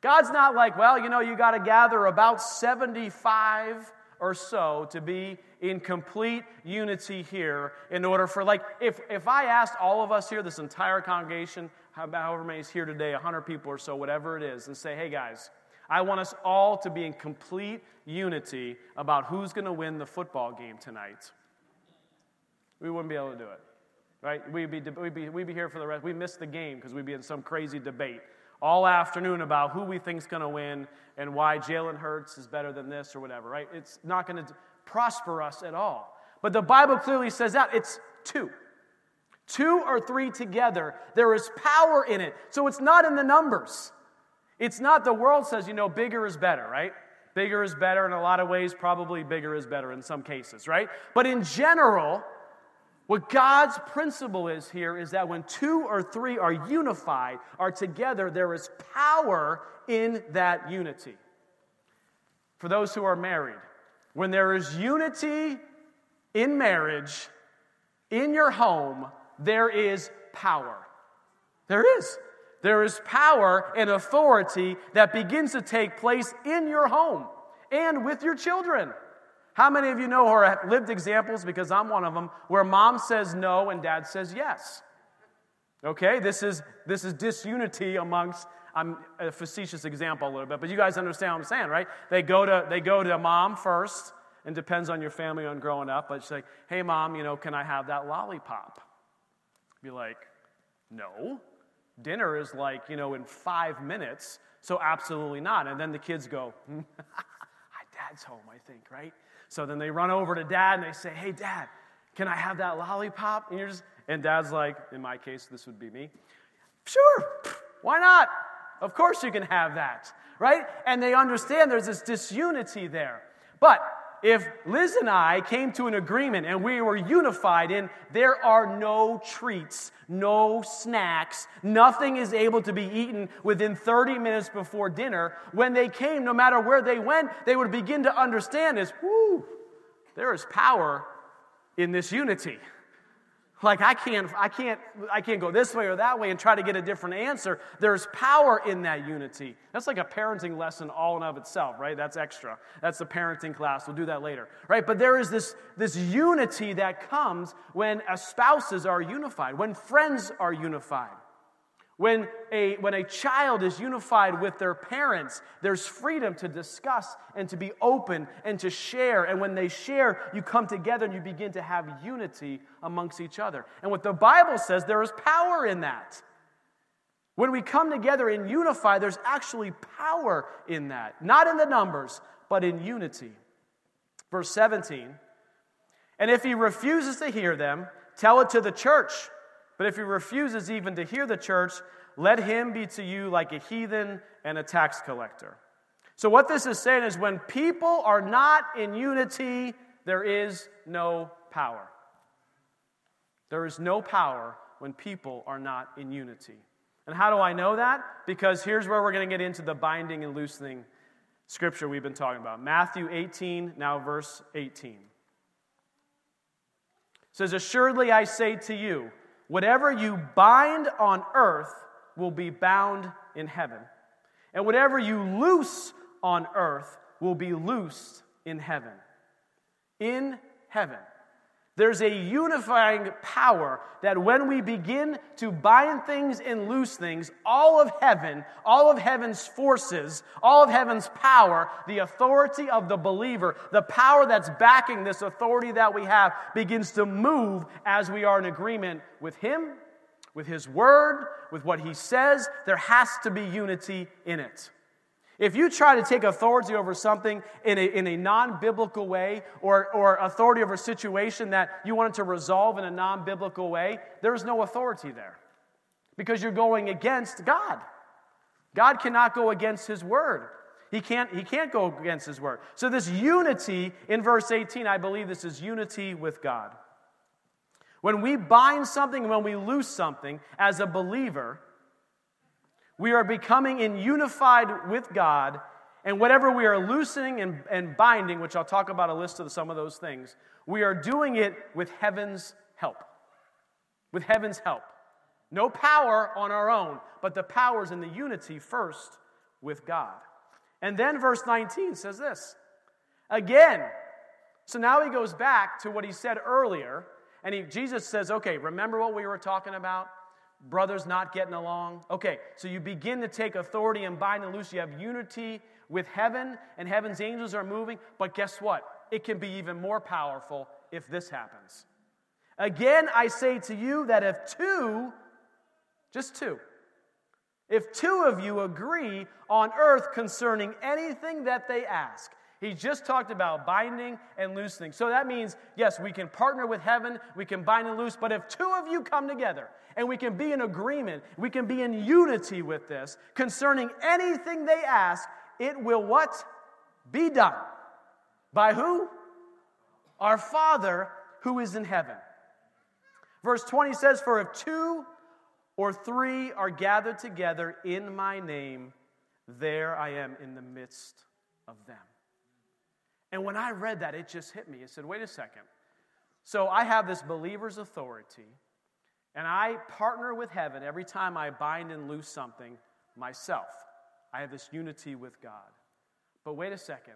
God's not like, well, you know, you got to gather about seventy-five or so to be in complete unity here in order for, like, if, if I asked all of us here, this entire congregation, however many is here today, one hundred people or so, whatever it is, and say, hey, guys, I want us all to be in complete unity about who's going to win the football game tonight. We wouldn't be able to do it, right? We'd be, we'd be, we'd be here for the rest. We missed the game because we'd be in some crazy debate all afternoon about who we think's going to win and why Jalen Hurts is better than this or whatever, right? It's not going to prosper us at all. But the Bible clearly says that it's two. Two or three together, there is power in it. So it's not in the numbers. It's not, the world says, you know, bigger is better, right? Bigger is better in a lot of ways, probably bigger is better in some cases, right? But in general, what God's principle is here is that when two or three are unified, are together, there is power in that unity. For those who are married, when there is unity in marriage, in your home, there is power. There is. There is power and authority that begins to take place in your home and with your children. How many of you know are lived examples, because I'm one of them, where mom says no and dad says yes? Okay, this is this is disunity amongst, I'm a facetious example a little bit, but you guys understand what I'm saying, right? They go to they go to mom first, and depends on your family on growing up, but she's like, hey mom, you know, can I have that lollipop? Be like, no. Dinner is like, you know, in five minutes, so absolutely not. And then the kids go, my dad's home, I think, right? So then they run over to dad and they say, hey, dad, can I have that lollipop? And, you're just, and dad's like, in my case, this would be me. Sure, why not? Of course you can have that, right? And they understand there's this disunity there. But if Liz and I came to an agreement and we were unified in there are no treats, no snacks, nothing is able to be eaten within thirty minutes before dinner, when they came, no matter where they went, they would begin to understand is, whoo, there is power in this unity. Like I can't, I can't, I can't go this way or that way and try to get a different answer. There's power in that unity. That's like a parenting lesson all in of itself, right? That's extra. That's the parenting class. We'll do that later, right? But there is this, this unity that comes when spouses are unified, when friends are unified, when a when a child is unified with their parents. There's freedom to discuss and to be open and to share. And when they share, you come together and you begin to have unity amongst each other. And what the Bible says, there is power in that. When we come together and unify, there's actually power in that. Not in the numbers, but in unity. Verse seventeen, and if he refuses to hear them, tell it to the church. But if he refuses even to hear the church, let him be to you like a heathen and a tax collector. So what this is saying is when people are not in unity, there is no power. There is no power when people are not in unity. And how do I know that? Because here's where we're going to get into the binding and loosening scripture we've been talking about. Matthew eighteen, now verse eighteen. It says, assuredly I say to you, whatever you bind on earth will be bound in heaven, and whatever you loose on earth will be loosed in heaven. In heaven. There's a unifying power that when we begin to bind things and loose things, all of heaven, all of heaven's forces, all of heaven's power, the authority of the believer, the power that's backing this authority that we have, begins to move as we are in agreement with Him, with His Word, with what He says. There has to be unity in it. If you try to take authority over something in a, in a non-biblical way or, or authority over a situation that you wanted to resolve in a non-biblical way, there's no authority there because you're going against God. God cannot go against His Word. He can't, he can't go against His Word. So this unity in verse eighteen, I believe this is unity with God. When we bind something and when we loose something as a believer, we are becoming in unified with God, and whatever we are loosening and, and binding, which I'll talk about a list of some of those things, we are doing it with heaven's help. With heaven's help. No power on our own, but the power is in the unity first with God. And then verse nineteen says this. Again, so now he goes back to what he said earlier, and he, Jesus says, okay, remember what we were talking about? Brothers not getting along. Okay, so you begin to take authority and bind and loose. You have unity with heaven, and heaven's angels are moving. But guess what? It can be even more powerful if this happens. Again, I say to you that if two, just two, if two of you agree on earth concerning anything that they ask, he just talked about binding and loosening. So that means, yes, we can partner with heaven, we can bind and loose, but if two of you come together and we can be in agreement, we can be in unity with this, concerning anything they ask, it will what? Be done. By who? Our Father who is in heaven. Verse twenty says, for if two or three are gathered together in my name, there I am in the midst of them. And when I read that, it just hit me. It said, wait a second. So I have this believer's authority, and I partner with heaven every time I bind and loose something myself. I have this unity with God. But wait a second.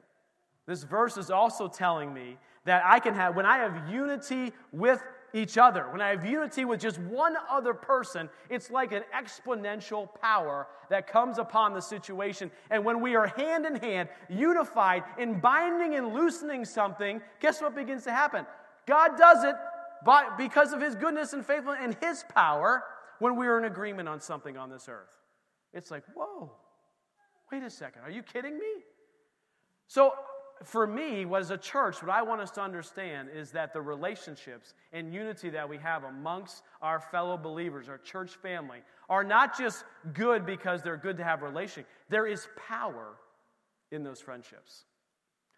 This verse is also telling me that I can have, when I have unity with each other, when I have unity with just one other person, it's like an exponential power that comes upon the situation. And when we are hand in hand, unified in binding and loosening something, guess what begins to happen? God does it, by, because of his goodness and faithfulness and his power when we are in agreement on something on this earth. It's like, whoa, wait a second. Are you kidding me? So for me, as a church, what I want us to understand is that the relationships and unity that we have amongst our fellow believers, our church family, are not just good because they're good to have relationship. There is power in those friendships.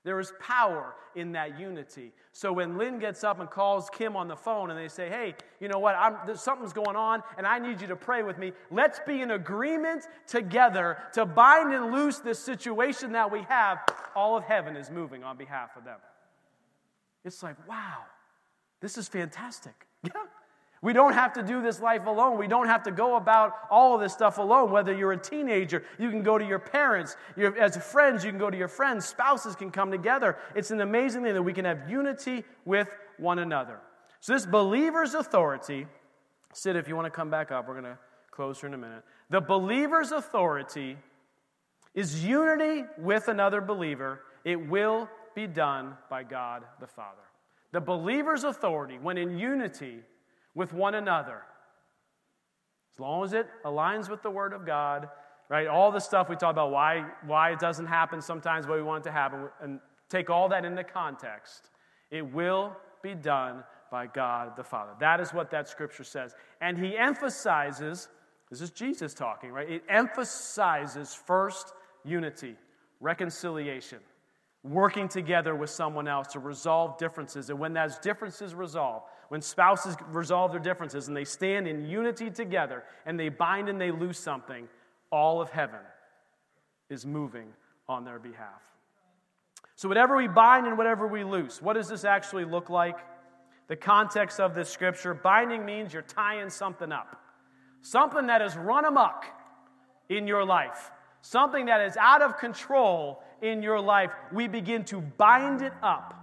There is power in that unity. So when Lynn gets up and calls Kim on the phone and they say, hey, you know what, I'm, something's going on and I need you to pray with me. Let's be in agreement together to bind and loose this situation that we have. All of heaven is moving on behalf of them. It's like, wow, this is fantastic. Yeah. We don't have to do this life alone. We don't have to go about all of this stuff alone. Whether you're a teenager, you can go to your parents. You're, as friends, you can go to your friends. Spouses can come together. It's an amazing thing that we can have unity with one another. So this believer's authority, Sid, if you want to come back up, we're going to close here in a minute. The believer's authority is unity with another believer. It will be done by God the Father. The believer's authority, when in unity with one another, as long as it aligns with the Word of God, right? All the stuff we talk about, why why it doesn't happen sometimes, what we want it to happen, and take all that into context. It will be done by God the Father. That is what that Scripture says. And he emphasizes, this is Jesus talking, right? It emphasizes first unity, reconciliation, working together with someone else to resolve differences. And when those differences resolve, when spouses resolve their differences and they stand in unity together and they bind and they lose something, all of heaven is moving on their behalf. So whatever we bind and whatever we loose, what does this actually look like? The context of this Scripture, binding means you're tying something up. Something that has run amok in your life. Something that is out of control in your life. We begin to bind it up.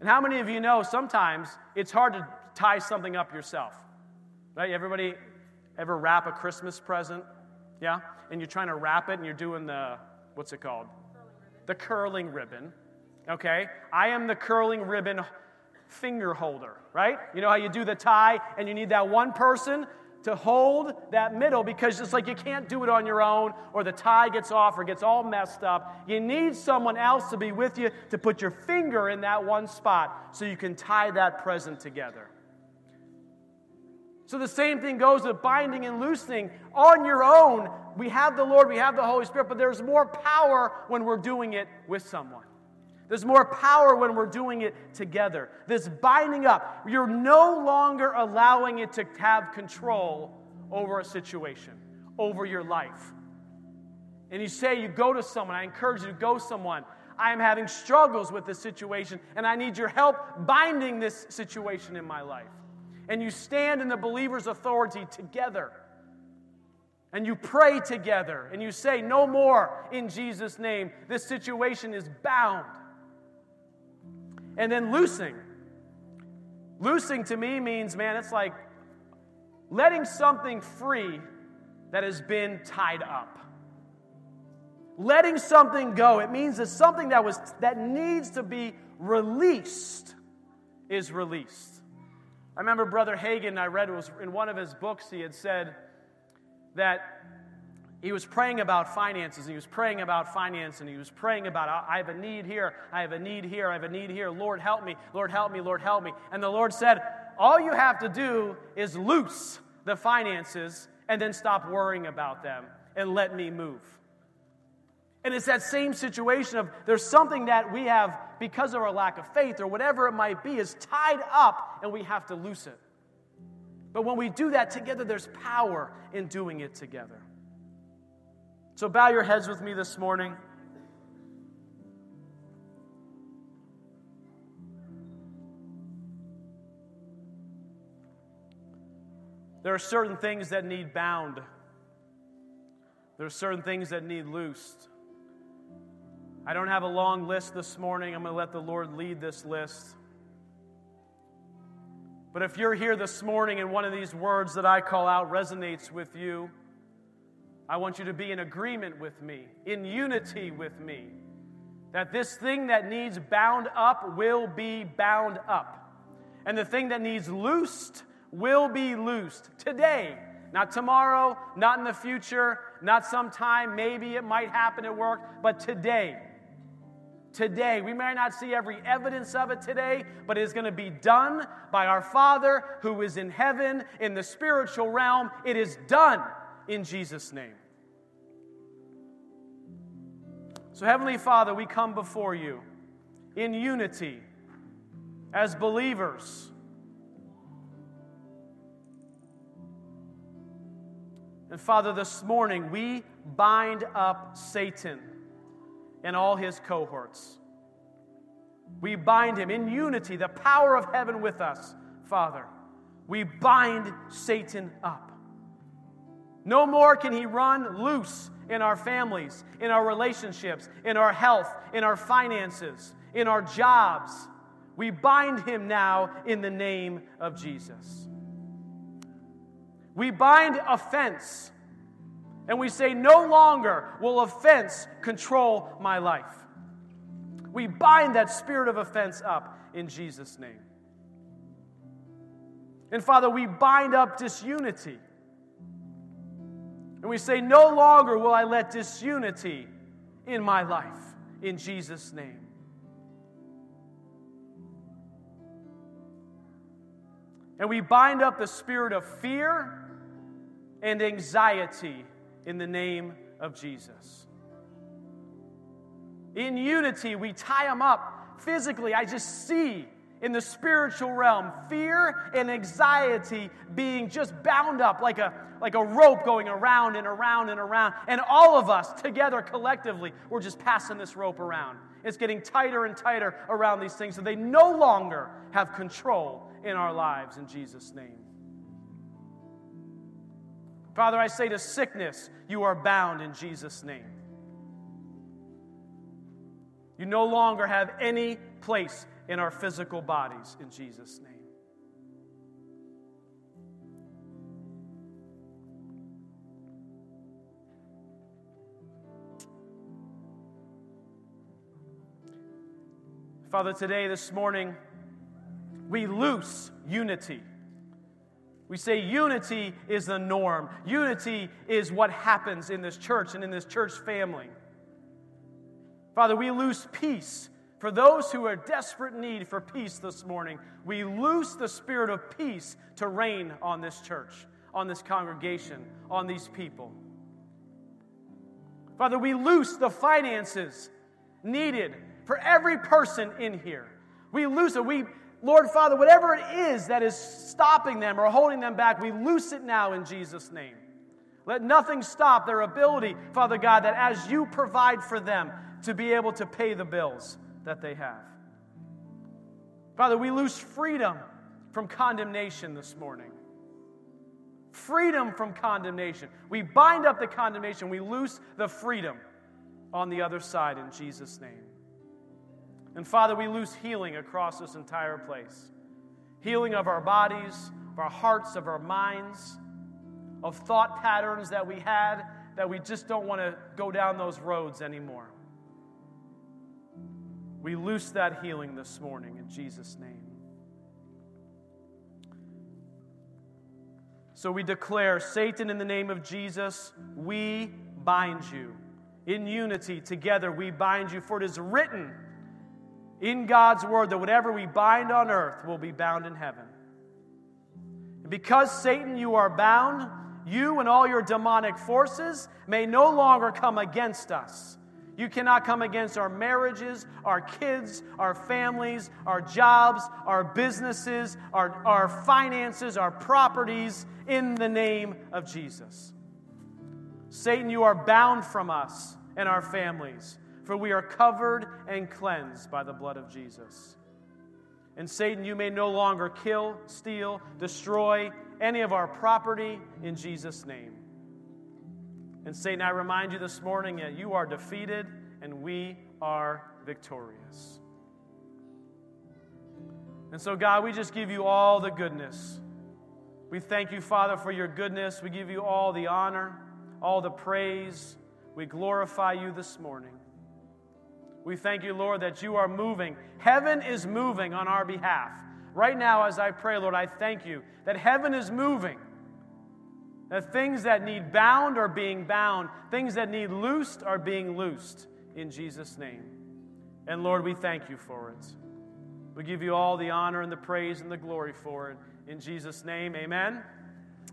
And how many of you know sometimes it's hard to tie something up yourself? Right? Everybody ever wrap a Christmas present? Yeah? And you're trying to wrap it and you're doing the, what's it called? Curling the curling ribbon. Okay? I am the curling ribbon finger holder, right? You know how you do the tie and you need that one person to hold that middle because it's like you can't do it on your own or the tie gets off or gets all messed up. You need someone else to be with you to put your finger in that one spot so you can tie that present together. So the same thing goes with binding and loosening. On your own, we have the Lord, we have the Holy Spirit, but there's more power when we're doing it with someone. There's more power when we're doing it together. This binding up, you're no longer allowing it to have control over a situation, over your life. And you say you go to someone, I encourage you to go to someone, I am having struggles with this situation, and I need your help binding this situation in my life. And you stand in the believer's authority together. And you pray together, and you say, no more in Jesus' name. This situation is bound. And then loosing. Loosing to me means, man, it's like letting something free that has been tied up. Letting something go. It means that something that was that needs to be released is released. I remember Brother Hagin, I read, it was in one of his books, he had said that he was praying about finances, and he was praying about finance, and he was praying about, I have a need here, I have a need here, I have a need here, Lord help me, Lord help me, Lord help me. And the Lord said, all you have to do is loose the finances and then stop worrying about them and let me move. And it's that same situation of there's something that we have, because of our lack of faith or whatever it might be, is tied up and we have to loose it. But when we do that together, there's power in doing it together. So bow your heads with me this morning. There are certain things that need bound. There are certain things that need loosed. I don't have a long list this morning. I'm going to let the Lord lead this list. But if you're here this morning and one of these words that I call out resonates with you, I want you to be in agreement with me, in unity with me, that this thing that needs bound up will be bound up. and the thing that needs loosed will be loosed today. Not tomorrow, not in the future, not sometime. Maybe it might happen at work, but today. Today. We may not see every evidence of it today, but it is going to be done by our Father who is in heaven, in the spiritual realm. It is done in Jesus' name. So, Heavenly Father, we come before you in unity as believers. And Father, this morning we bind up Satan and all his cohorts. We bind him in unity, the power of heaven with us, Father. We bind Satan up. No more can he run loose in our families, in our relationships, in our health, in our finances, in our jobs. We bind him now in the name of Jesus. We bind offense, and we say, no longer will offense control my life. We bind that spirit of offense up in Jesus' name. And Father, we bind up disunity. And we say, no longer will I let disunity in my life, in Jesus' name. And we bind up the spirit of fear and anxiety in the name of Jesus. In unity, we tie them up physically. I just see in the spiritual realm fear and anxiety being just bound up like a, like a rope going around and around and around. And all of us together collectively, we're just passing this rope around. It's getting tighter and tighter around these things so they no longer have control in our lives in Jesus' name. Father, I say to sickness, you are bound in Jesus' name. You no longer have any place in our physical bodies in Jesus' name. Father, today, this morning, we loose unity. We say unity is the norm. Unity is what happens in this church and in this church family. Father, we loose peace. For those who are desperate need for peace this morning, we loose the spirit of peace to reign on this church, on this congregation, on these people. Father, we loose the finances needed for every person in here. We loose it. We Lord, Father, whatever it is that is stopping them or holding them back, we loose it now in Jesus' name. Let nothing stop their ability, Father God, that as you provide for them to be able to pay the bills that they have. Father, we loose freedom from condemnation this morning. Freedom from condemnation. We bind up the condemnation. We loose the freedom on the other side in Jesus' name. And Father, we lose healing across this entire place. Healing of our bodies, of our hearts, of our minds, of thought patterns that we had that we just don't want to go down those roads anymore. We loose that healing this morning in Jesus' name. So we declare, Satan, in the name of Jesus, we bind you. In unity, together, we bind you, for it is written in God's word that whatever we bind on earth will be bound in heaven. And because, Satan, you are bound, you and all your demonic forces may no longer come against us. You cannot come against our marriages, our kids, our families, our jobs, our businesses, our, our finances, our properties, in the name of Jesus. Satan, you are bound from us and our families, for we are covered and cleansed by the blood of Jesus. And Satan, you may no longer kill, steal, destroy any of our property in Jesus' name. And Satan, I remind you this morning that you are defeated and we are victorious. And so, God, we just give you all the goodness. We thank you, Father, for your goodness. We give you all the honor, all the praise. We glorify you this morning. We thank you, Lord, that you are moving. Heaven is moving on our behalf Right now, as I pray, Lord, I thank you that heaven is moving, that things that need bound are being bound, things that need loosed are being loosed, in Jesus' name. And Lord, we thank you for it. We give you all the honor and the praise and the glory for it. In Jesus' name, amen.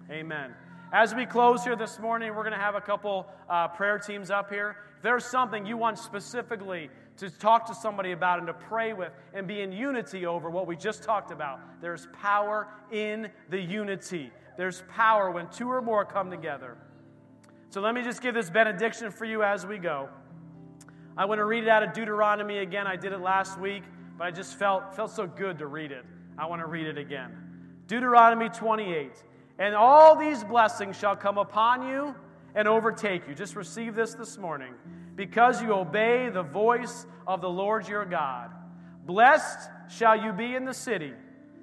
Amen. As we close here this morning, we're going to have a couple uh, prayer teams up here. If there's something you want specifically to talk to somebody about and to pray with and be in unity over what we just talked about, there's power in the unity. There's power when two or more come together. So let me just give this benediction for you as we go. I want to read it out of Deuteronomy again. I did it last week, but I just felt, felt so good to read it. I want to read it again. Deuteronomy twenty-eight. And all these blessings shall come upon you and overtake you. Just receive this this morning. Because you obey the voice of the Lord your God. Blessed shall you be in the city,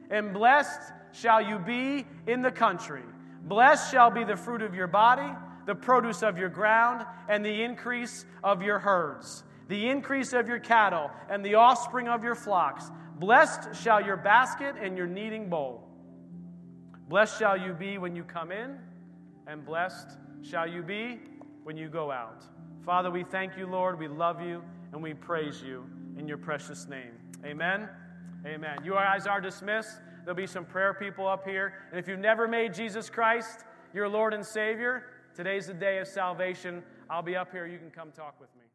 and blessed shall you be in the country. Blessed shall be the fruit of your body, the produce of your ground, and the increase of your herds, the increase of your cattle, and the offspring of your flocks. Blessed shall your basket and your kneading bowl. Blessed shall you be when you come in, and blessed shall you be when you go out. Father, we thank you, Lord. We love you, and we praise you in your precious name. Amen. Amen. You guys are dismissed. There'll be some prayer people up here. And if you've never made Jesus Christ your Lord and Savior, today's the day of salvation. I'll be up here. You can come talk with me.